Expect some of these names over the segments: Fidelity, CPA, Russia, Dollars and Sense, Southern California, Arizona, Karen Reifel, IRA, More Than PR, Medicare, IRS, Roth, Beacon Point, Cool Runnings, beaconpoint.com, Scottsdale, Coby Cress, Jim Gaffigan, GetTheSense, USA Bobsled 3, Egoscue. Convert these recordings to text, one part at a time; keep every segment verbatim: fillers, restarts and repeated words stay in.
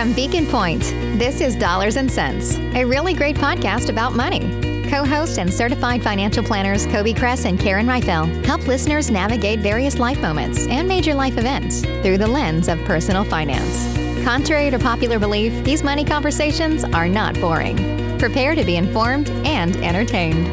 From Beacon Point, this is Dollars and Sense, a really great podcast about money. Co-hosts and certified financial planners Coby Cress and Karen Reifel help listeners navigate various life moments and major life events through the lens of personal finance. Contrary to popular belief, these money conversations are not boring. Prepare to be informed and entertained.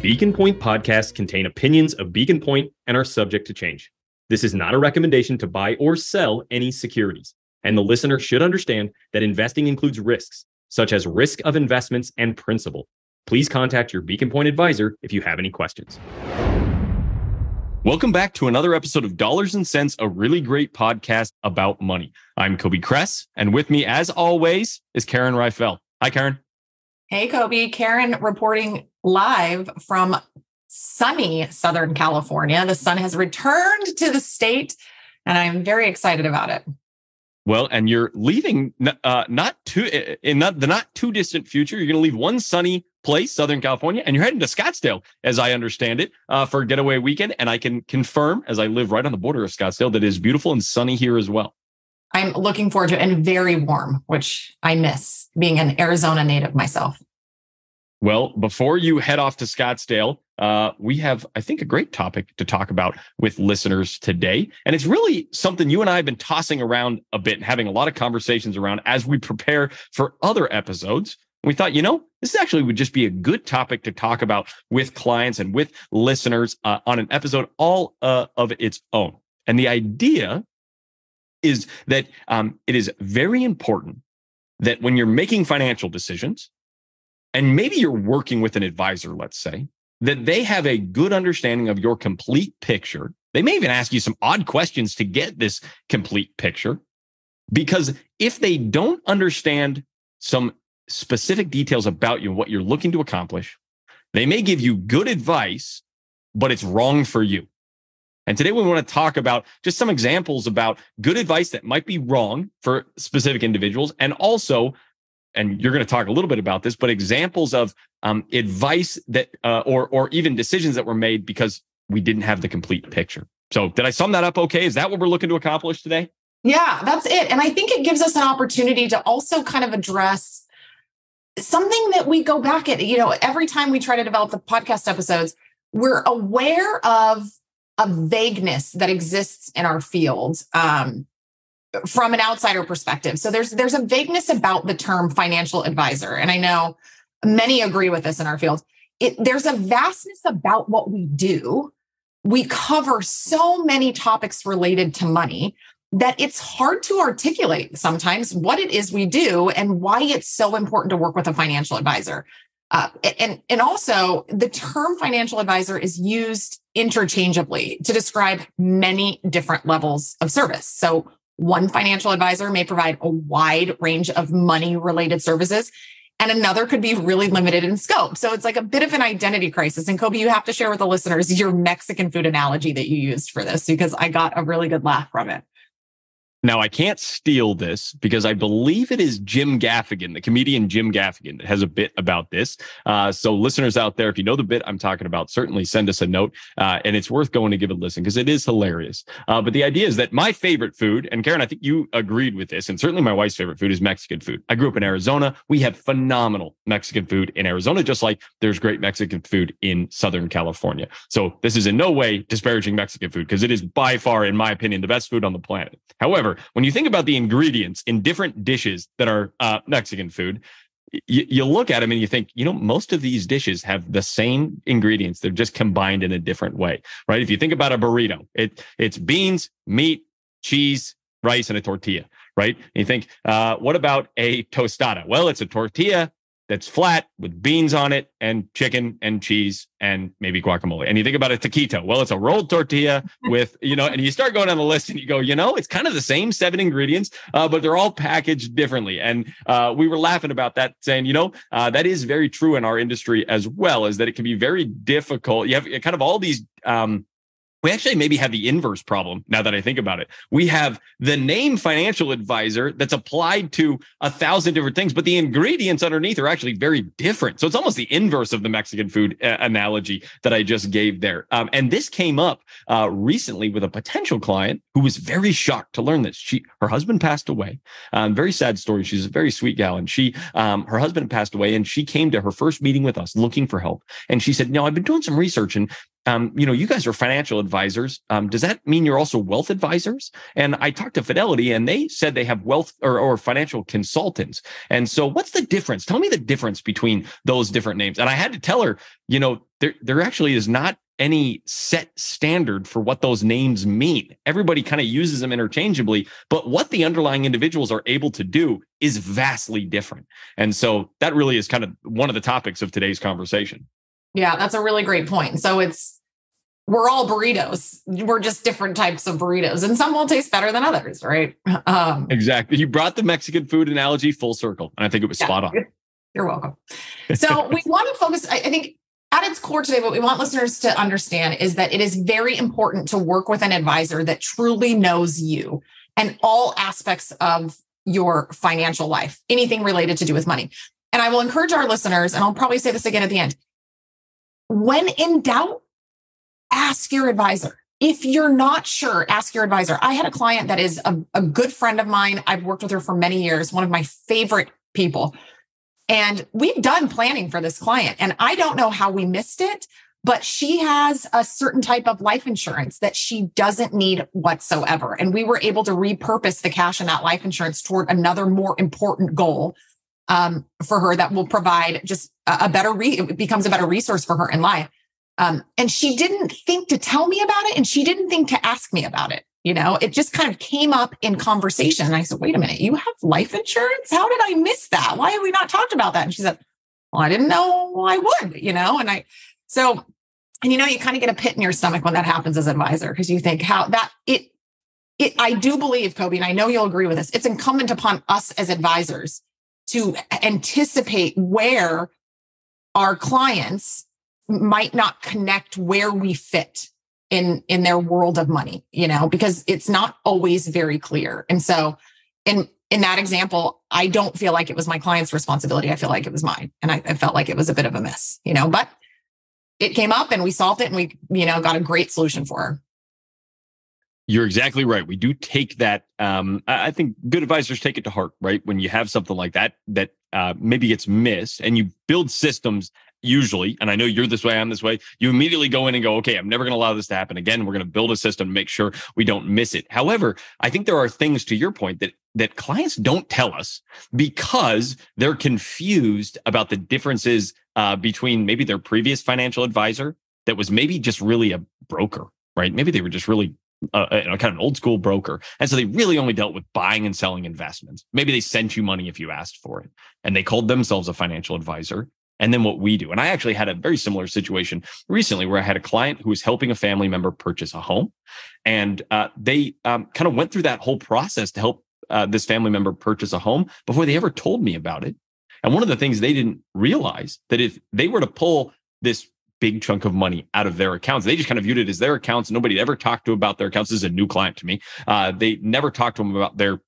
Beacon Point podcasts contain opinions of Beacon Point and are subject to change. This is not a recommendation to buy or sell any securities, and the listener should understand that investing includes risks, such as risk of investments and principal. Please contact your Beacon Point advisor if you have any questions. Welcome back to another episode of Dollars and Sense, a really great podcast about money. I'm Coby Cress, and with me, as always, is Karen Reifel. Hi, Karen. Hey, Coby. Karen reporting live from sunny Southern California. The sun has returned to the state, and I'm very excited about it. Well, and you're leaving uh, not too in not, the not too distant future. You're going to leave one sunny place, Southern California, and you're heading to Scottsdale, as I understand it, uh, for a getaway weekend. And I can confirm, as I live right on the border of Scottsdale, that it is beautiful and sunny here as well. I'm looking forward to it, and very warm, which I miss, being an Arizona native myself. Well, before you head off to Scottsdale, uh, we have, I think, a great topic to talk about with listeners today. And it's really something you and I have been tossing around a bit and having a lot of conversations around as we prepare for other episodes. We thought, you know, this actually would just be a good topic to talk about with clients and with listeners uh, on an episode all uh, of its own. And the idea is that um, it is very important that when you're making financial decisions, and maybe you're working with an advisor, let's say, that they have a good understanding of your complete picture. They may even ask you some odd questions to get this complete picture, because if they don't understand some specific details about you and what you're looking to accomplish, they may give you good advice, but it's wrong for you. And today we want to talk about just some examples about good advice that might be wrong for specific individuals. And also, and you're going to talk a little bit about this, but examples of um, advice that uh, or or even decisions that were made because we didn't have the complete picture. So did I sum that up okay? Is that what we're looking to accomplish today? Yeah, that's it. And I think it gives us an opportunity to also kind of address something that we go back at, you know, every time we try to develop the podcast episodes, we're aware of a vagueness that exists in our field um, from an outsider perspective. So there's there's a vagueness about the term financial advisor. And I know many agree with this in our field. It, there's a vastness about what we do. We cover so many topics related to money that it's hard to articulate sometimes what it is we do and why it's so important to work with a financial advisor. Uh, and, and also, the term financial advisor is used interchangeably to describe many different levels of service. So one financial advisor may provide a wide range of money-related services, and another could be really limited in scope. So it's like a bit of an identity crisis. And Coby, you have to share with the listeners your Mexican food analogy that you used for this, because I got a really good laugh from it. Now, I can't steal this because I believe it is Jim Gaffigan, the comedian Jim Gaffigan, that has a bit about this. Uh, so listeners out there, if you know the bit I'm talking about, certainly send us a note. Uh, and it's worth going to give it a listen because it is hilarious. Uh, but the idea is that my favorite food, and Karen, I think you agreed with this, and certainly my wife's favorite food is Mexican food. I grew up in Arizona. We have phenomenal Mexican food in Arizona, just like there's great Mexican food in Southern California. So this is in no way disparaging Mexican food because it is by far, in my opinion, the best food on the planet. However, when you think about the ingredients in different dishes that are uh, Mexican food, y- you look at them and you think, you know, most of these dishes have the same ingredients. They're just combined in a different way, right? If you think about a burrito, it it's beans, meat, cheese, rice, and a tortilla, right? And you think, uh, what about a tostada? Well, it's a tortilla that's flat with beans on it and chicken and cheese and maybe guacamole. And you think about a taquito. Well, it's a rolled tortilla with, you know, and you start going down the list and you go, you know, it's kind of the same seven ingredients, uh, but they're all packaged differently. And uh, we were laughing about that, saying, you know, uh, that is very true in our industry as well, is that it can be very difficult. You have kind of all these um, We actually maybe have the inverse problem now that I think about it. We have the name financial advisor that's applied to a thousand different things, but the ingredients underneath are actually very different. So it's almost the inverse of the Mexican food uh, analogy that I just gave there. Um, and this came up uh, recently with a potential client who was very shocked to learn this. She, her husband passed away. Um, very sad story. She's a very sweet gal. And she, um, her husband passed away, and she came to her first meeting with us looking for help. And she said, no, I've been doing some research, and Um, you know, you guys are financial advisors. Um, does that mean you're also wealth advisors? And I talked to Fidelity, and they said they have wealth or, or financial consultants. And so what's the difference? Tell me the difference between those different names. And I had to tell her, you know, there, there actually is not any set standard for what those names mean. Everybody kind of uses them interchangeably, but what the underlying individuals are able to do is vastly different. And so that really is kind of one of the topics of today's conversation. Yeah, that's a really great point. So it's, we're all burritos. We're just different types of burritos, and some will taste better than others, right? Um, exactly. You brought the Mexican food analogy full circle, and I think it was yeah, spot on. You're welcome. So we want to focus, I think, at its core today, what we want listeners to understand is that it is very important to work with an advisor that truly knows you and all aspects of your financial life, anything related to do with money. And I will encourage our listeners, and I'll probably say this again at the end, when in doubt, ask your advisor. If you're not sure, ask your advisor. I had a client that is a, a good friend of mine. I've worked with her for many years, one of my favorite people. And we've done planning for this client. And I don't know how we missed it, but she has a certain type of life insurance that she doesn't need whatsoever. And we were able to repurpose the cash in that life insurance toward another more important goal um, for her that will provide just a, a better, re- it becomes a better resource for her in life. Um, and she didn't think to tell me about it, and she didn't think to ask me about it. You know, it just kind of came up in conversation. And I said, wait a minute, you have life insurance? How did I miss that? Why have we not talked about that? And she said, well, I didn't know I would, you know? And I, so, and you know, you kind of get a pit in your stomach when that happens as an advisor, because you think how that it, it, I do believe, Coby, and I know you'll agree with this, it's incumbent upon us as advisors to anticipate where our clients might not connect, where we fit in, in their world of money, you know, because it's not always very clear. And so in, in that example, I don't feel like it was my client's responsibility. I feel like it was mine. And I, I felt like it was a bit of a miss, you know, but it came up and we solved it, and we, you know, got a great solution for her. You're exactly right. We do take that. Um, I think good advisors take it to heart, right? When you have something like that, that uh, maybe gets missed, and you build systems usually, and I know you're this way, I'm this way, you immediately go in and go, okay, I'm never going to allow this to happen again. We're going to build a system to make sure we don't miss it. However, I think there are things, to your point, that that clients don't tell us because they're confused about the differences uh, between maybe their previous financial advisor that was maybe just really a broker, right? Maybe they were just really Uh, you know, kind of an old school broker. And so they really only dealt with buying and selling investments. Maybe they sent you money if you asked for it, and they called themselves a financial advisor. And then what we do, and I actually had a very similar situation recently where I had a client who was helping a family member purchase a home. And uh, they um, kind of went through that whole process to help uh, this family member purchase a home before they ever told me about it. And one of the things they didn't realize, that if they were to pull this big chunk of money out of their accounts, they just kind of viewed it as their accounts. Nobody ever talked to about their accounts. This is a new client to me. Uh, they never talked to them about their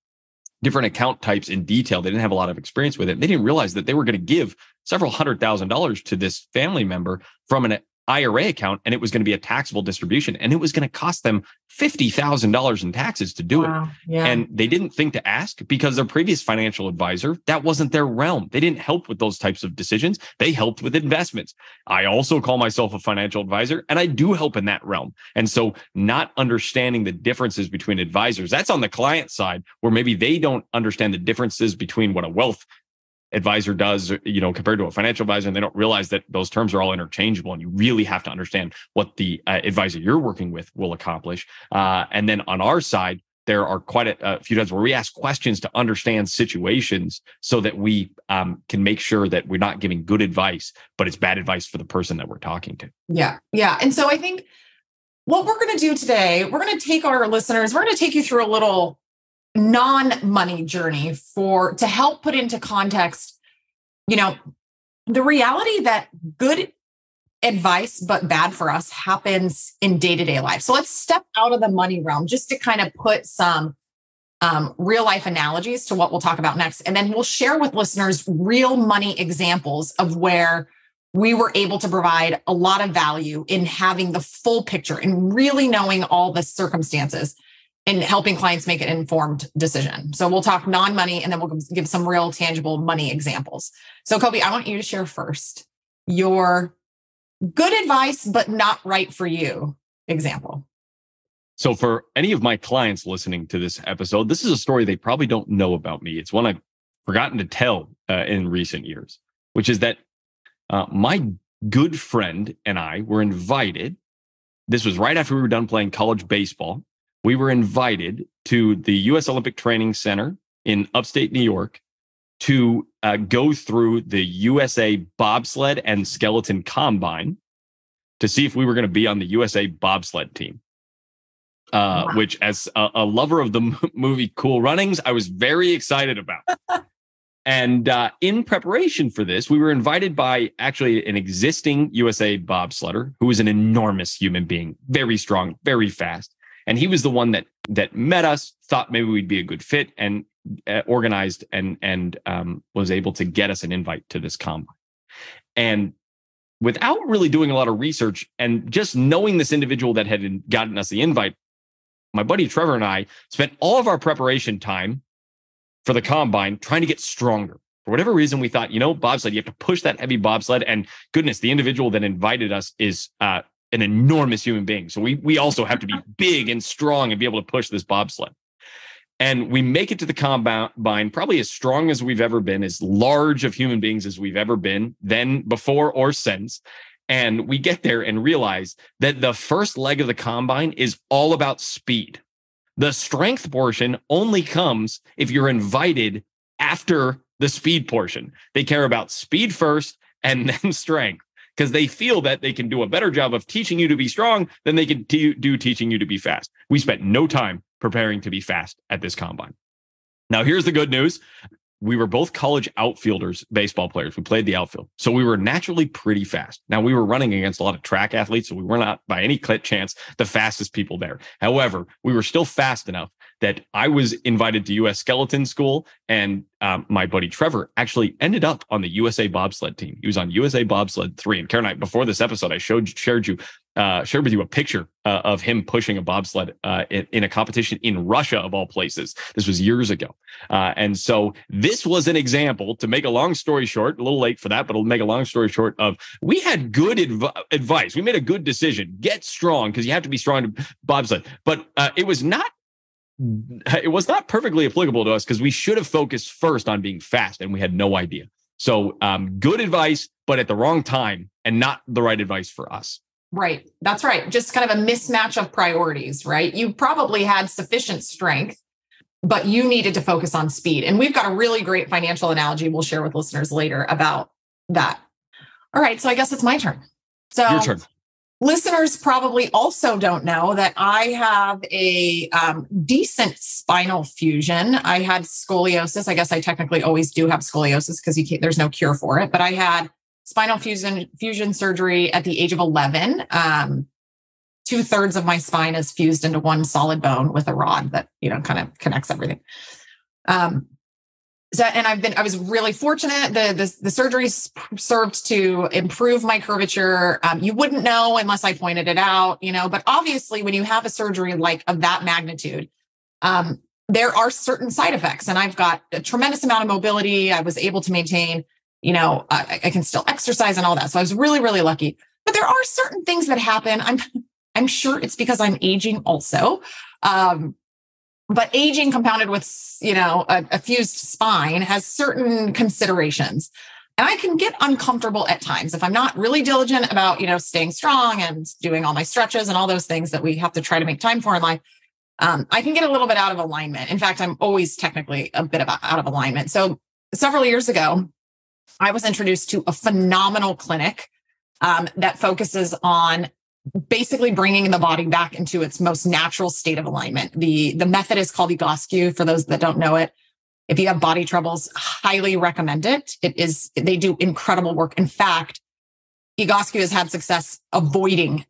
different account types in detail. They didn't have a lot of experience with it. They didn't realize that they were going to give several hundred thousand dollars to this family member from an I R A account, and it was going to be a taxable distribution, and it was going to cost them fifty thousand dollars in taxes to do wow, it. Yeah. And they didn't think to ask because their previous financial advisor, that wasn't their realm. They didn't help with those types of decisions. They helped with investments. I also call myself a financial advisor, and I do help in that realm. And so not understanding the differences between advisors, that's on the client side, where maybe they don't understand the differences between what a wealth advisor does, you know, compared to a financial advisor, and they don't realize that those terms are all interchangeable, and you really have to understand what the uh, advisor you're working with will accomplish. Uh, and then on our side, there are quite a, a few times where we ask questions to understand situations so that we um, can make sure that we're not giving good advice, but it's bad advice for the person that we're talking to. Yeah. Yeah. And so I think what we're going to do today, we're going to take our listeners, we're going to take you through a little non-money journey for to help put into context, you know, the reality that good advice, but bad for us, happens in day-to-day life. So let's step out of the money realm just to kind of put some um, real life analogies to what we'll talk about next. And then we'll share with listeners real money examples of where we were able to provide a lot of value in having the full picture and really knowing all the circumstances and helping clients make an informed decision. So we'll talk non-money and then we'll give some real tangible money examples. So Coby, I want you to share first your good advice, but not right for you example. So for any of my clients listening to this episode, this is a story they probably don't know about me. It's one I've forgotten to tell uh, in recent years, which is that uh, my good friend and I were invited. This was right after we were done playing college baseball. We were invited to the U S Olympic Training Center in upstate New York to uh, go through the U S A Bobsled and Skeleton Combine to see if we were going to be on the U S A Bobsled team, uh, wow. which as a, a lover of the m- movie Cool Runnings, I was very excited about. And uh, in preparation for this, we were invited by actually an existing U S A bobsledder who was an enormous human being, very strong, very fast. And he was the one that that met us, thought maybe we'd be a good fit, and uh, organized and and um, was able to get us an invite to this combine. And without really doing a lot of research and just knowing this individual that had gotten us the invite, my buddy Trevor and I spent all of our preparation time for the combine trying to get stronger. For whatever reason, we thought, you know, bobsled, you have to push that heavy bobsled. And goodness, the individual that invited us is uh, an enormous human being. So we we also have to be big and strong and be able to push this bobsled. And we make it to the combine, probably as strong as we've ever been, as large of human beings as we've ever been, then before or since. And we get there and realize that the first leg of the combine is all about speed. The strength portion only comes if you're invited after the speed portion. They care about speed first and then strength, because they feel that they can do a better job of teaching you to be strong than they can t- do teaching you to be fast. We spent no time preparing to be fast at this combine. Now, here's the good news. We were both college outfielders, baseball players. We played the outfield. So we were naturally pretty fast. Now, we were running against a lot of track athletes, so we were not by any chance the fastest people there. However, we were still fast enough that I was invited to U S Skeleton School, and um, my buddy Trevor actually ended up on the U S A Bobsled team. He was on U S A Bobsled three. And Karen, I, before this episode, I showed shared you uh, shared with you a picture uh, of him pushing a bobsled uh, in, in a competition in Russia, of all places. This was years ago, uh, and so this was an example. To make a long story short, a little late for that, but it'll make a long story short. Of we had good adv- advice. We made a good decision. Get strong, because you have to be strong to bobsled. But uh, it was not. It was not perfectly applicable to us because we should have focused first on being fast, and we had no idea. So um, good advice, but at the wrong time and not the right advice for us. Right. That's right. Just kind of a mismatch of priorities, right? You probably had sufficient strength, but you needed to focus on speed. And we've got a really great financial analogy we'll share with listeners later about that. All right. So I guess it's my turn. So your turn. Listeners probably also don't know that I have a um, decent spinal fusion. I had scoliosis. I guess I technically always do have scoliosis because you can't, there's no cure for it. But I had spinal fusion fusion surgery at the age of eleven. Um, two thirds of my spine is fused into one solid bone with a rod that, you know, kind of connects everything. Um, So, and I've been, I was really fortunate. The, the, the surgery served to improve my curvature. Um, you wouldn't know unless I pointed it out, you know, but obviously when you have a surgery like of that magnitude, um, there are certain side effects, and I've got a tremendous amount of mobility. I was able to maintain, you know, I, I can still exercise and all that. So I was really, really lucky, but there are certain things that happen. I'm, I'm sure it's because I'm aging also. Um, But aging compounded with, you know, a, a fused spine has certain considerations. And I can get uncomfortable at times if I'm not really diligent about, you know, staying strong and doing all my stretches and all those things that we have to try to make time for in life. Um, I can get a little bit out of alignment. In fact, I'm always technically a bit out of alignment. So several years ago, I was introduced to a phenomenal clinic um, that focuses on basically bringing the body back into its most natural state of alignment. The, the method is called Egoscue, for those that don't know it. If you have body troubles, highly recommend it. It is, they do incredible work. In fact, Egoscue has had success avoiding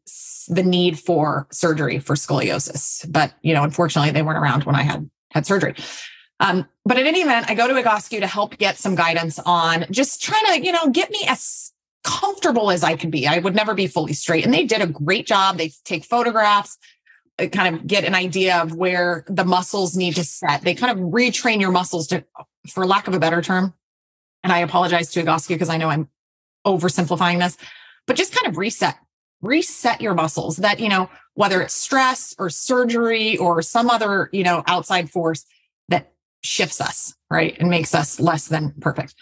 the need for surgery for scoliosis. But, you know, unfortunately, they weren't around when I had had surgery. Um, but in any event, I go to Egoscue to help get some guidance on just trying to, you know, get me as comfortable as I can be. I would never be fully straight. And they did a great job. They take photographs, kind of get an idea of where the muscles need to set. They kind of retrain your muscles to, for lack of a better term. And I apologize to Egoscue because I know I'm oversimplifying this, but just kind of reset, reset your muscles that, you know, whether it's stress or surgery or some other, you know, outside force that shifts us, right? And makes us less than perfect.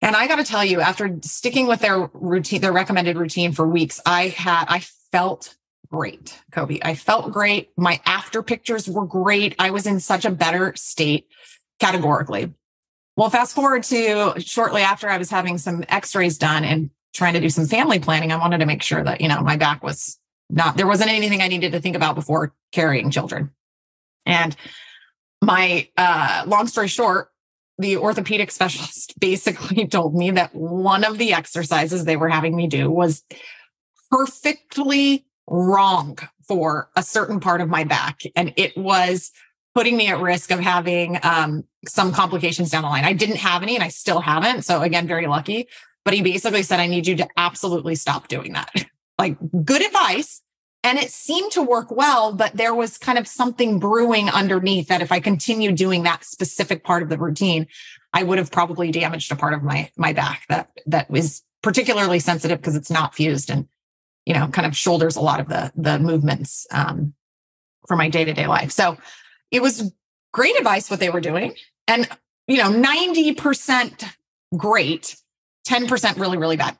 And I got to tell you, after sticking with their routine, their recommended routine for weeks, I had, I felt great, Coby. I felt great. My after pictures were great. I was in such a better state categorically. Well, fast forward to shortly after I was having some x-rays done and trying to do some family planning. I wanted to make sure that, you know, my back was not, there wasn't anything I needed to think about before carrying children. And my, uh, long story short, the orthopedic specialist basically told me that one of the exercises they were having me do was perfectly wrong for a certain part of my back. And it was putting me at risk of having um, some complications down the line. I didn't have any and I still haven't. So again, very lucky. But he basically said, I need you to absolutely stop doing that. Like, good advice. And it seemed to work well, but there was kind of something brewing underneath that if I continued doing that specific part of the routine, I would have probably damaged a part of my my back that that was particularly sensitive because it's not fused and, you know, kind of shoulders a lot of the, the movements um, for my day-to-day life. So it was great advice what they were doing. And, you know, ninety percent great, ten percent really, really bad.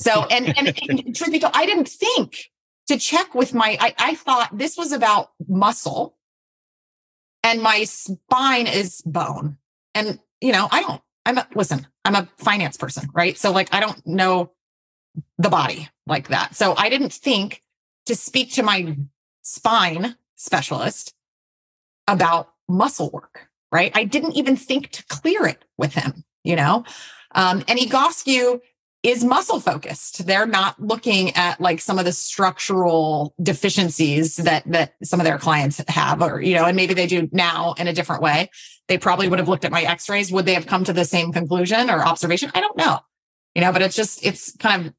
so, and, and, and truth be told, I didn't think to check with my, I, I thought this was about muscle and my spine is bone. And, you know, I don't, I'm a, listen, I'm a finance person, right? So like, I don't know the body like that. So I didn't think to speak to my spine specialist about muscle work, right? I didn't even think to clear it with him, you know? Um, and Egoscue is muscle focused. They're not looking at like some of the structural deficiencies that, that some of their clients have, or, you know, and maybe they do now in a different way. They probably would have looked at my x-rays. Would they have come to the same conclusion or observation? I don't know, you know, but it's just, it's kind of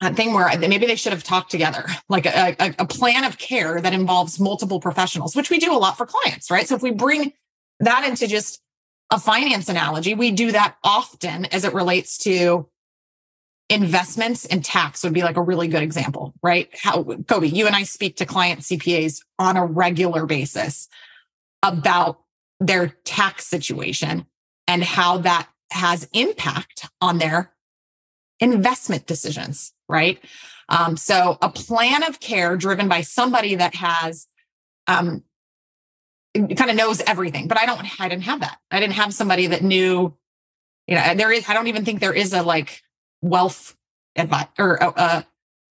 a thing where maybe they should have talked together, like a, a, a plan of care that involves multiple professionals, which we do a lot for clients, right? So if we bring that into just a finance analogy, we do that often as it relates to investments, and tax would be like a really good example, right? How, Coby, you and I speak to client C P As on a regular basis about their tax situation and how that has impact on their investment decisions. Right. Um, so a plan of care driven by somebody that has, um, kind of knows everything, but I don't, I didn't have that. I didn't have somebody that knew, you know, there is, I don't even think there is a like wealth advi- or a, a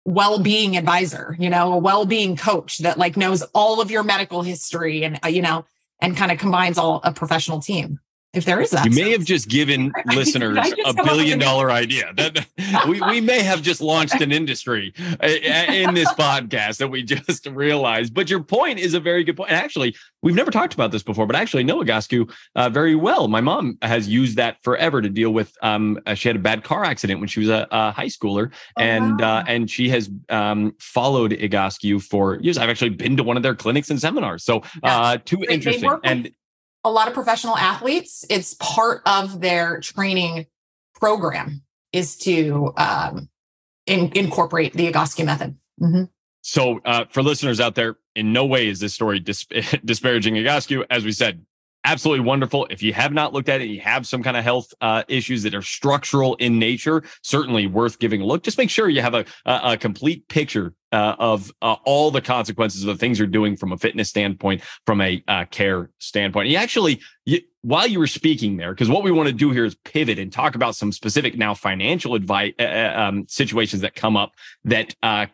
well-being advisor, you know, a well-being coach that like knows all of your medical history and, uh, you know, and kind of combines all a professional team. If there is that, you may have just given listeners a billion dollar idea that we, we may have just launched an industry in this podcast that we just realized. But your point is a very good point. And actually, we've never talked about this before, but I actually know Egoscue uh, very well. My mom has used that forever to deal with. Um, she had a bad car accident when she was a, a high schooler, oh, and wow. uh, and she has um, followed Egoscue for years. I've actually been to one of their clinics and seminars. So uh, too they, interesting they and. A lot of professional athletes, it's part of their training program is to um, in, incorporate the Egoscue method. Mm-hmm. So uh, for listeners out there, in no way is this story dis- disparaging Egoscue. As we said, absolutely wonderful. If you have not looked at it, you have some kind of health uh, issues that are structural in nature, certainly worth giving a look. Just make sure you have a, a, a complete picture Uh, of uh, all the consequences of the things you're doing from a fitness standpoint, from a uh, care standpoint. You actually, you, while you were speaking there, because what we want to do here is pivot and talk about some specific now financial advice uh, um, situations that come up that uh,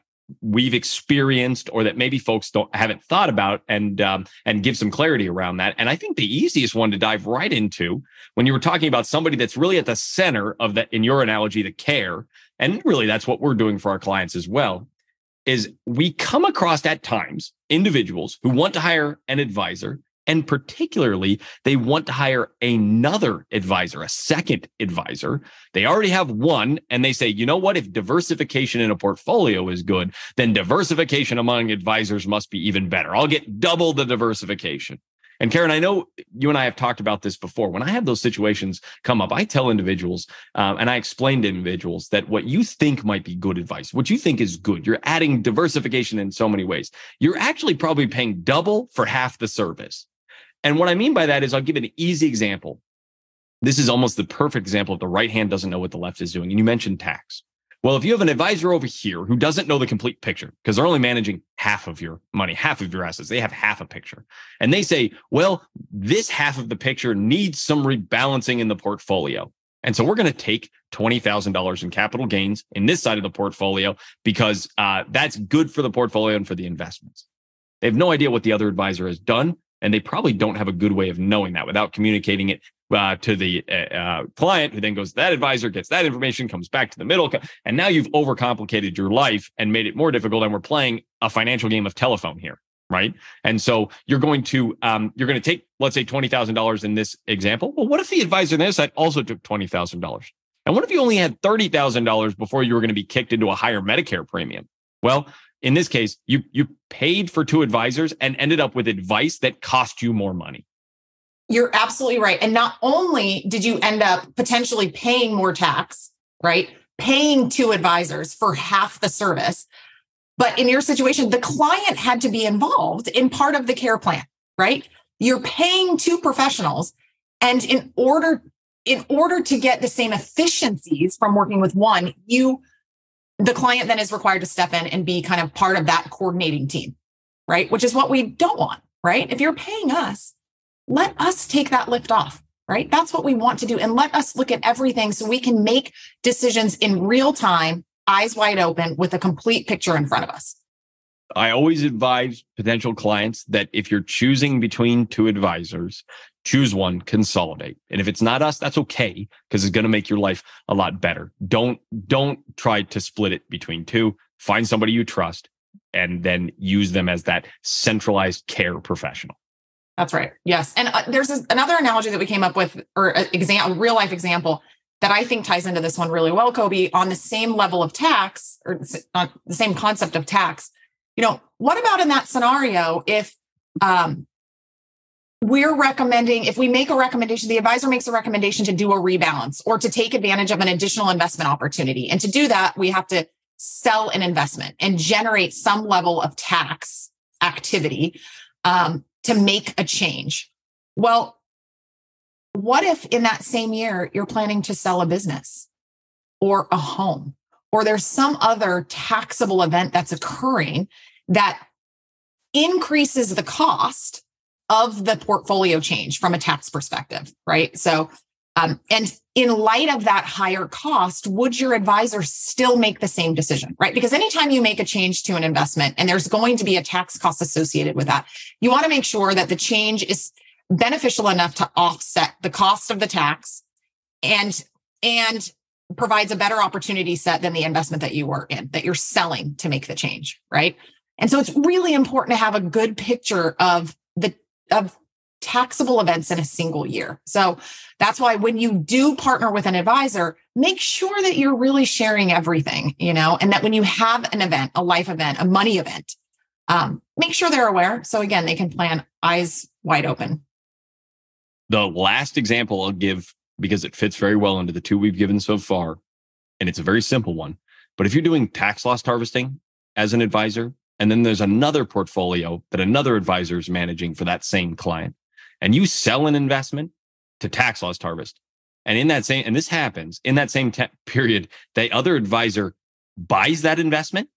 we've experienced or that maybe folks don't haven't thought about, and um, and give some clarity around that. And I think the easiest one to dive right into when you were talking about somebody that's really at the center of that, in your analogy, the care. and really that's what we're doing for our clients as well, is we come across at times individuals who want to hire an advisor, and particularly they want to hire another advisor, a second advisor. They already have one, and they say, you know what, if diversification in a portfolio is good, then diversification among advisors must be even better. I'll get double the diversification. And Karen, I know you and I have talked about this before. When I have those situations come up, I tell individuals um, and I explain to individuals that what you think might be good advice, what you think is good, you're adding diversification in so many ways. You're actually probably paying double for half the service. And what I mean by that is I'll give an easy example. This is almost the perfect example of the right hand doesn't know what the left is doing. And you mentioned tax. Well, if you have an advisor over here who doesn't know the complete picture because they're only managing half of your money, half of your assets, they have half a picture. And they say, well, this half of the picture needs some rebalancing in the portfolio. And so we're going to take twenty thousand dollars in capital gains in this side of the portfolio because uh, that's good for the portfolio and for the investments. They have no idea what the other advisor has done, and they probably don't have a good way of knowing that without communicating it Uh, to the uh, uh, client, who then goes to that advisor, gets that information, comes back to the middle. And now you've overcomplicated your life and made it more difficult. And we're playing a financial game of telephone here, right? And so you're going to um, you're going to take, let's say, twenty thousand dollars in this example. Well, what if the advisor on the other side also took twenty thousand dollars? And what if you only had thirty thousand dollars before you were going to be kicked into a higher Medicare premium? Well, in this case, you you paid for two advisors and ended up with advice that cost you more money. You're absolutely right. And not only did you end up potentially paying more tax, right? Paying two advisors for half the service. But in your situation, the client had to be involved in part of the care plan, right? You're paying two professionals. And in order, in order to get the same efficiencies from working with one, you, the client then is required to step in and be kind of part of that coordinating team, right? Which is what we don't want, right? If you're paying us, let us take that lift off, right? That's what we want to do. And let us look at everything so we can make decisions in real time, eyes wide open, with a complete picture in front of us. I always advise potential clients that if you're choosing between two advisors, choose one, consolidate. And if it's not us, that's okay, because it's going to make your life a lot better. Don't, don't try to split it between two. Find somebody you trust and then use them as that centralized care professional. That's right. Yes. And uh, there's this, another analogy that we came up with, or a, exam, a real life example that I think ties into this one really well, Coby, on the same level of tax, or on the same concept of tax. You know, what about in that scenario if um, we're recommending, if we make a recommendation, the advisor makes a recommendation to do a rebalance or to take advantage of an additional investment opportunity. And to do that, we have to sell an investment and generate some level of tax activity. Um, to make a change. Well, what if in that same year, you're planning to sell a business or a home, or there's some other taxable event that's occurring that increases the cost of the portfolio change from a tax perspective, right? So, um, and in light of that higher cost, would your advisor still make the same decision, right? Because anytime you make a change to an investment and there's going to be a tax cost associated with that, you want to make sure that the change is beneficial enough to offset the cost of the tax and, and provides a better opportunity set than the investment that you were in, that you're selling to make the change, right? And so it's really important to have a good picture of the, of taxable events in a single year. So that's why when you do partner with an advisor, make sure that you're really sharing everything, you know, and that when you have an event, a life event, a money event, um, make sure they're aware. So again, they can plan eyes wide open. The last example I'll give, because it fits very well into the two we've given so far, and it's a very simple one, but if you're doing tax loss harvesting as an advisor, and then there's another portfolio that another advisor is managing for that same client, and you sell an investment to tax loss harvest. And in that same, and this happens in that same te- period, the other advisor buys that investment,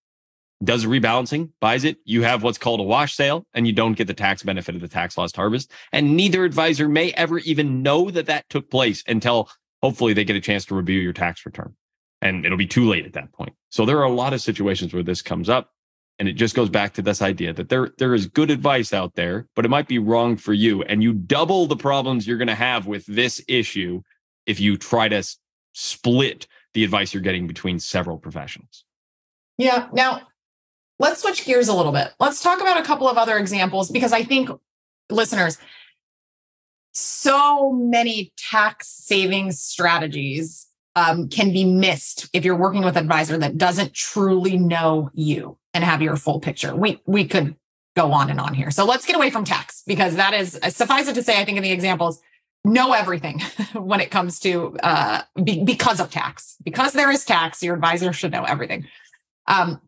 does rebalancing, buys it. You have what's called a wash sale, and you don't get the tax benefit of the tax loss harvest. And neither advisor may ever even know that that took place until hopefully they get a chance to review your tax return. And it'll be too late at that point. So there are a lot of situations where this comes up. And it just goes back to this idea that there, there is good advice out there, but it might be wrong for you. And you double the problems you're going to have with this issue if you try to s- split the advice you're getting between several professionals. Yeah. Now, let's switch gears a little bit. Let's talk about a couple of other examples, because I think, listeners, so many tax savings strategies um, can be missed if you're working with an advisor that doesn't truly know you and have your full picture. We we could go on and on here. So let's get away from tax, because that is, suffice it to say, I think in the examples, know everything when it comes to, uh, be, because of tax. Because there is tax, your advisor should know everything. Um,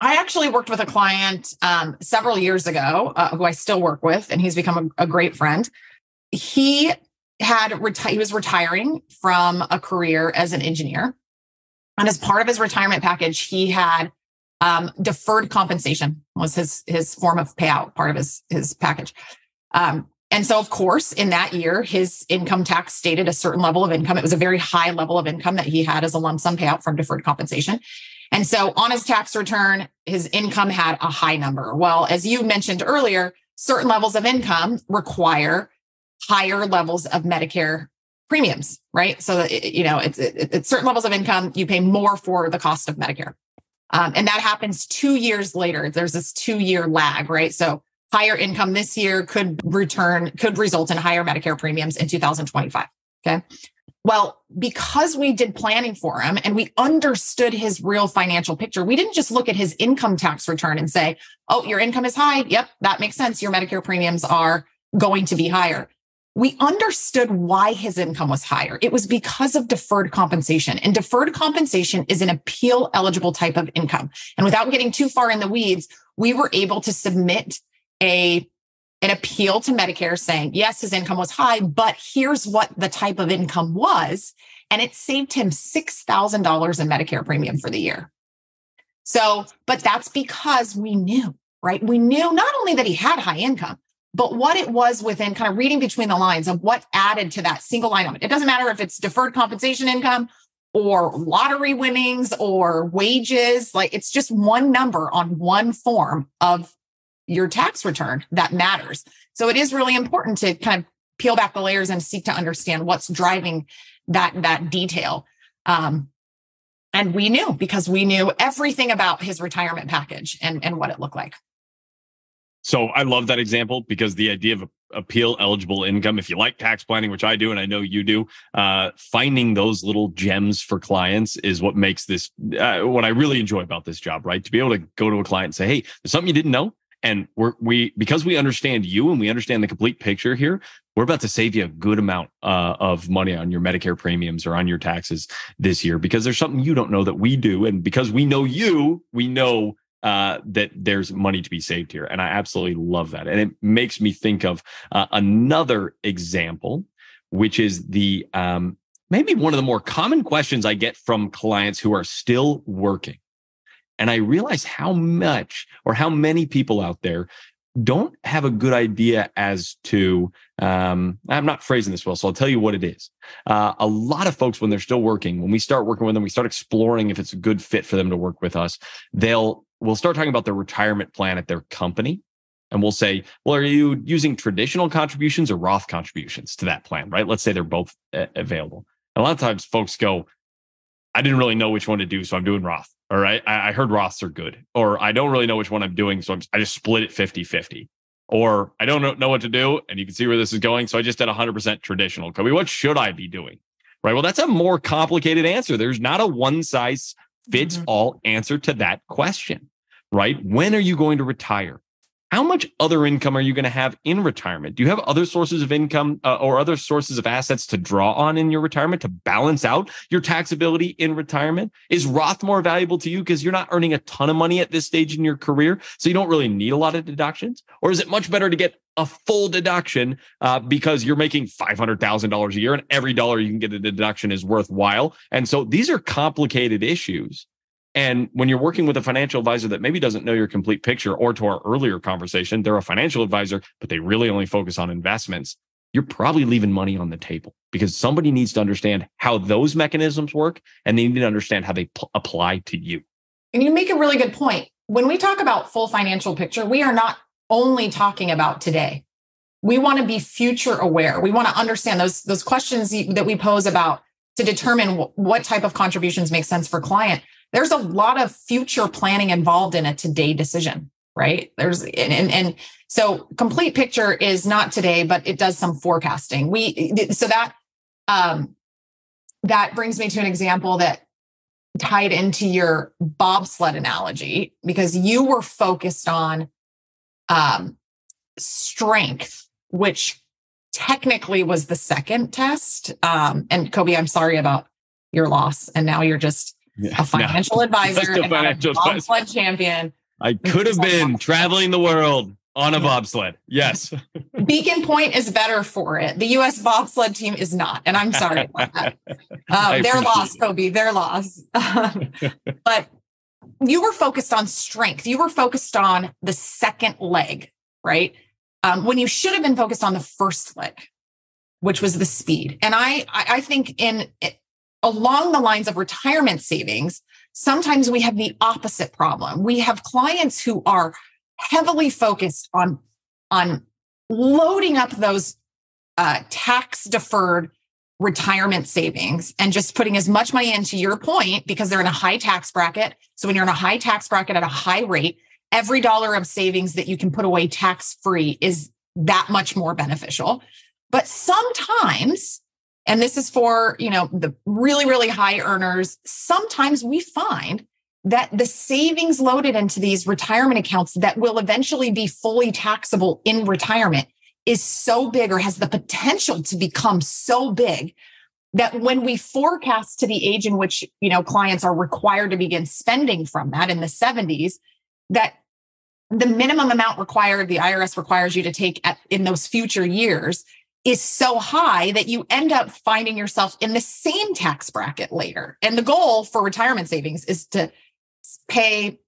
I actually worked with a client um, several years ago uh, who I still work with, and he's become a, a great friend. He had reti- he was retiring from a career as an engineer, and as part of his retirement package, he had um, deferred compensation was his his form of payout, part of his his package. Um, and so, of course, in that year, his income tax stated a certain level of income. It was a very high level of income that he had as a lump sum payout from deferred compensation. And so on his tax return, his income had a high number. Well, as you mentioned earlier, certain levels of income require higher levels of Medicare premiums, right? So, you know, it's, it's certain levels of income, you pay more for the cost of Medicare. Um, and that happens two years later. There's this two-year lag, right? So higher income this year could return, could result in higher Medicare premiums in two thousand twenty-five, okay? Well, because we did planning for him and we understood his real financial picture, we didn't just look at his income tax return and say, oh, your income is high. Yep, that makes sense. Your Medicare premiums are going to be higher. We understood why his income was higher. It was because of deferred compensation. And deferred compensation is an appeal eligible type of income. And without getting too far in the weeds, we were able to submit a an appeal to Medicare saying, yes, his income was high, but here's what the type of income was. And it saved him six thousand dollars in Medicare premium for the year. So, but that's because we knew, right? We knew not only that he had high income, but what it was within, kind of reading between the lines of what added to that single line item. It doesn't matter if it's deferred compensation income or lottery winnings or wages. Like, it's just one number on one form of your tax return that matters. So it is really important to kind of peel back the layers and seek to understand what's driving that, that detail. Um, and we knew, because we knew everything about his retirement package and, and what it looked like. So I love that example, because the idea of appeal eligible income, if you like tax planning, which I do, and I know you do, uh, finding those little gems for clients is what makes this, uh, what I really enjoy about this job, right? To be able to go to a client and say, hey, there's something you didn't know. And we're, we, because we understand you and we understand the complete picture here, we're about to save you a good amount uh, of money on your Medicare premiums or on your taxes this year, because there's something you don't know that we do. And because we know you, we know uh, that there's money to be saved here. And I absolutely love that. And it makes me think of uh, another example, which is the um, maybe one of the more common questions I get from clients who are still working. And I realize how much or how many people out there don't have a good idea as to, um, I'm not phrasing this well, so I'll tell you what it is. Uh, a lot of folks, when they're still working, when we start working with them, we start exploring if it's a good fit for them to work with us. They'll, we'll start talking about their retirement plan at their company. And we'll say, well, are you using traditional contributions or Roth contributions to that plan, right? Let's say they're both uh, available. And a lot of times folks go, I didn't really know which one to do, so I'm doing Roth. All right. I heard Roths are good, or I don't really know which one I'm doing, so I'm, I just split it fifty fifty, or I don't know what to do. And you can see where this is going. So I just did one hundred percent traditional. Coby, what should I be doing? Right. Well, that's a more complicated answer. There's not a one size fits all answer to that question. Right. When are you going to retire? How much other income are you going to have in retirement? Do you have other sources of income uh, or other sources of assets to draw on in your retirement to balance out your taxability in retirement? Is Roth more valuable to you because you're not earning a ton of money at this stage in your career, so you don't really need a lot of deductions? Or is it much better to get a full deduction uh, because you're making five hundred thousand dollars a year and every dollar you can get a deduction is worthwhile? And so these are complicated issues. And when you're working with a financial advisor that maybe doesn't know your complete picture, or to our earlier conversation, they're a financial advisor, but they really only focus on investments, you're probably leaving money on the table, because somebody needs to understand how those mechanisms work and they need to understand how they p- apply to you. And you make a really good point. When we talk about full financial picture, we are not only talking about today. We want to be future aware. We want to understand those, those questions that we pose about to determine w- what type of contributions make sense for client. There's a lot of future planning involved in a today decision, right? There's and, and, and so complete picture is not today, but it does some forecasting. We so that um, that brings me to an example that tied into your bobsled analogy, because you were focused on um, strength, which technically was the second test. Um, and Coby, I'm sorry about your loss. And now you're just yeah, a financial no, advisor and financial a bobsled advisor. Champion. I could have been traveling the world on a bobsled. Yes. Beacon Point is better for it. The U S bobsled team is not. And I'm sorry about that. Um, their loss, Coby, their loss. But you were focused on strength. You were focused on the second leg, right? Um, when you should have been focused on the first leg, which was the speed. And I, I think in along the lines of retirement savings, sometimes we have the opposite problem. We have clients who are heavily focused on, on loading up those uh, tax-deferred retirement savings and just putting as much money into your point because they're in a high tax bracket. So when you're in a high tax bracket at a high rate, every dollar of savings that you can put away tax-free is that much more beneficial. But sometimes, and this is for, you know, the really, really high earners, sometimes we find that the savings loaded into these retirement accounts that will eventually be fully taxable in retirement is so big or has the potential to become so big that when we forecast to the age in which, you know, clients are required to begin spending from that in the seventies, that the minimum amount required, the I R S requires you to take at, in those future years is so high that you end up finding yourself in the same tax bracket later. And the goal for retirement savings is to pay,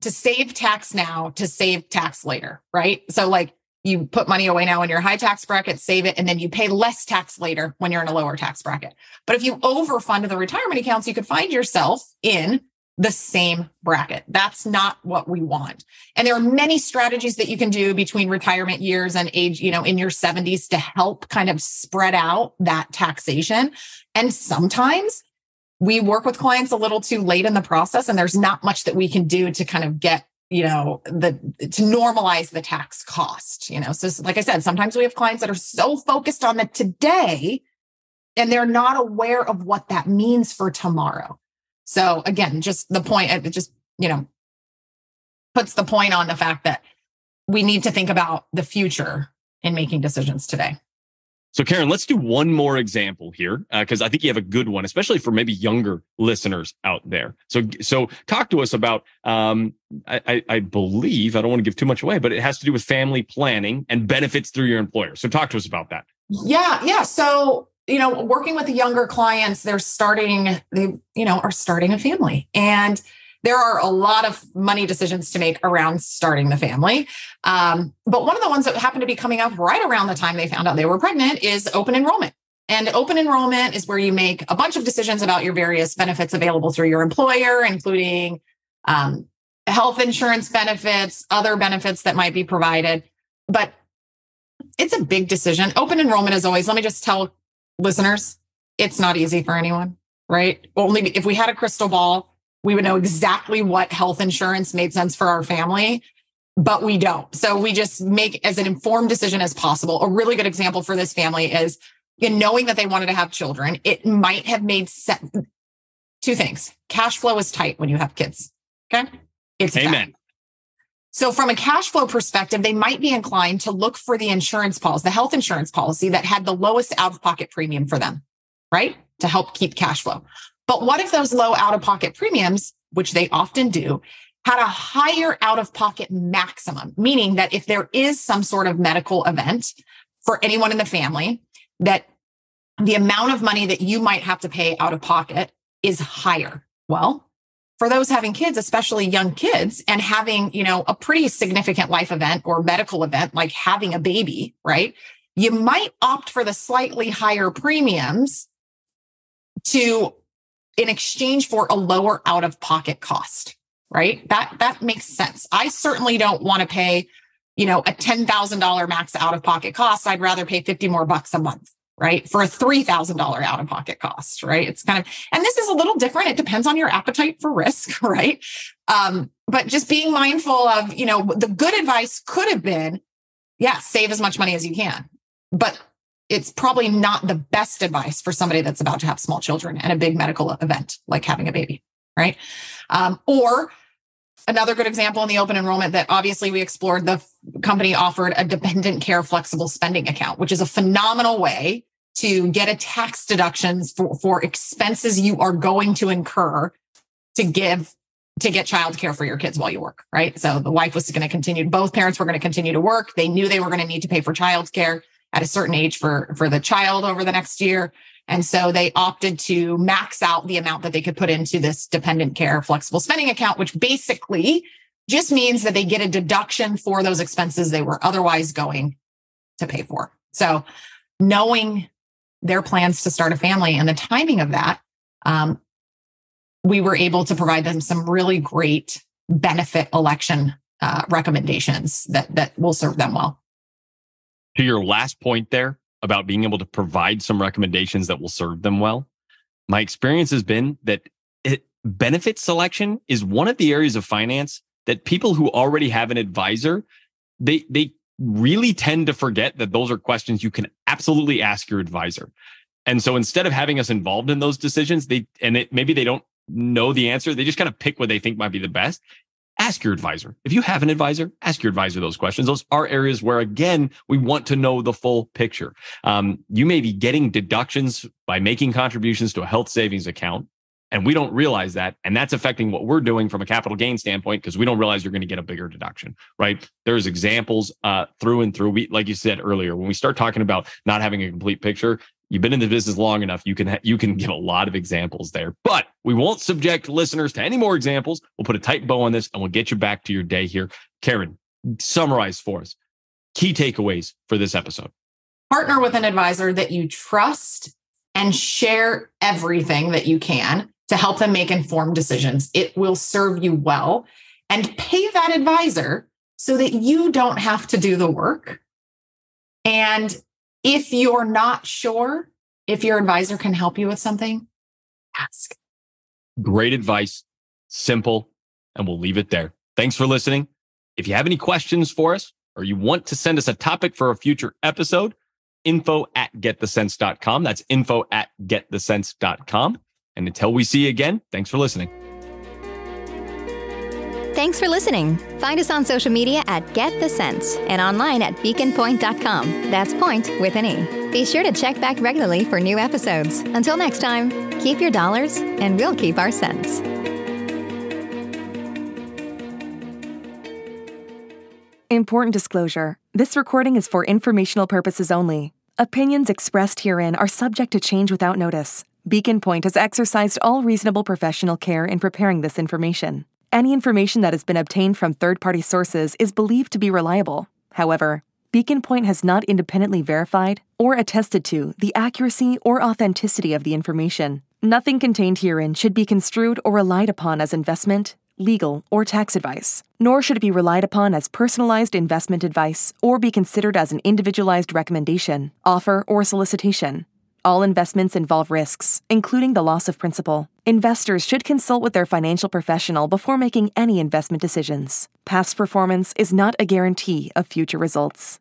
to save tax now, to save tax later, right? So like you put money away now in your high tax bracket, save it, and then you pay less tax later when you're in a lower tax bracket. But if you overfund the retirement accounts, you could find yourself in the same bracket. That's not what we want. And there are many strategies that you can do between retirement years and age, you know, in your seventies to help kind of spread out that taxation. And sometimes we work with clients a little too late in the process, and there's not much that we can do to kind of get, you know, the to normalize the tax cost, you know. So like I said, sometimes we have clients that are so focused on the today and they're not aware of what that means for tomorrow. So again, just the point, it just, you know, puts the point on the fact that we need to think about the future in making decisions today. So Karen, let's do one more example here, because uh, I think you have a good one, especially for maybe younger listeners out there. So so talk to us about, um, I, I believe, I don't want to give too much away, but it has to do with family planning and benefits through your employer. So talk to us about that. Yeah, yeah. So you know, working with the younger clients, they're starting, they, you know, are starting a family. And there are a lot of money decisions to make around starting the family. Um, but one of the ones that happened to be coming up right around the time they found out they were pregnant is open enrollment. And open enrollment is where you make a bunch of decisions about your various benefits available through your employer, including um, health insurance benefits, other benefits that might be provided. But it's a big decision. Open enrollment is always, let me just tell listeners, it's not easy for anyone, right? Only if we had a crystal ball, we would know exactly what health insurance made sense for our family, but we don't. So we just make as an informed decision as possible. A really good example for this family is in knowing that they wanted to have children, it might have made set, two things. Cash flow is tight when you have kids. Okay. It's Amen. Bad. So from a cash flow perspective, they might be inclined to look for the insurance policy, the health insurance policy that had the lowest out-of-pocket premium for them, right? To help keep cash flow. But what if those low out-of-pocket premiums, which they often do, had a higher out-of-pocket maximum, meaning that if there is some sort of medical event for anyone in the family, that the amount of money that you might have to pay out-of-pocket is higher. Well, for those having kids, especially young kids, and having, you know, a pretty significant life event or medical event, like having a baby, right? You might opt for the slightly higher premiums to, in exchange for a lower out-of-pocket cost, right? That, that makes sense. I certainly don't want to pay, you know, a ten thousand dollars max out-of-pocket cost. I'd rather pay fifty more bucks a month, right? For a three thousand dollars out-of-pocket cost, right? It's kind of, and this is a little different. It depends on your appetite for risk, right? Um, but just being mindful of, you know, the good advice could have been, yeah, save as much money as you can, but it's probably not the best advice for somebody that's about to have small children and a big medical event, like having a baby, right? Um, or another good example in the open enrollment that obviously we explored, the company offered a dependent care flexible spending account, which is a phenomenal way to get a tax deductions for, for expenses you are going to incur to give, to get childcare for your kids while you work, right? So the wife was going to continue, both parents were going to continue to work. They knew they were going to need to pay for childcare at a certain age for, for the child over the next year. And so they opted to max out the amount that they could put into this dependent care flexible spending account, which basically just means that they get a deduction for those expenses they were otherwise going to pay for. So knowing their plans to start a family and the timing of that, um, we were able to provide them some really great benefit election uh, recommendations that that will serve them well. To your last point there about being able to provide some recommendations that will serve them well, my experience has been that it, benefit selection is one of the areas of finance that people who already have an advisor, they they really tend to forget that those are questions you can absolutely ask your advisor. And so instead of having us involved in those decisions, they and it, maybe they don't know the answer, they just kind of pick what they think might be the best. Ask your advisor. If you have an advisor, ask your advisor those questions. Those are areas where, again, we want to know the full picture. Um, you may be getting deductions by making contributions to a health savings account, and we don't realize that. And that's affecting what we're doing from a capital gain standpoint because we don't realize you're going to get a bigger deduction, right? There's examples uh, through and through. We, like you said earlier, when we start talking about not having a complete picture, you've been in the business long enough, you can ha- you can give a lot of examples there. But we won't subject listeners to any more examples. We'll put a tight bow on this and we'll get you back to your day here. Karen, summarize for us key takeaways for this episode. Partner with an advisor that you trust and share everything that you can to help them make informed decisions. It will serve you well. And pay that advisor so that you don't have to do the work. And if you're not sure if your advisor can help you with something, ask. Great advice, simple, and we'll leave it there. Thanks for listening. If you have any questions for us or you want to send us a topic for a future episode, info at get the sense dot com. That's info at get the sense dot com. And until we see you again, thanks for listening. Thanks for listening. Find us on social media at GetTheSense and online at beacon point dot com. That's point with an E. Be sure to check back regularly for new episodes. Until next time, keep your dollars and we'll keep our cents. Important disclosure. This recording is for informational purposes only. Opinions expressed herein are subject to change without notice. Beacon Point has exercised all reasonable professional care in preparing this information. Any information that has been obtained from third-party sources is believed to be reliable. However, Beacon Point has not independently verified or attested to the accuracy or authenticity of the information. Nothing contained herein should be construed or relied upon as investment, legal, or tax advice, nor should it be relied upon as personalized investment advice or be considered as an individualized recommendation, offer, or solicitation. All investments involve risks, including the loss of principal. Investors should consult with their financial professional before making any investment decisions. Past performance is not a guarantee of future results.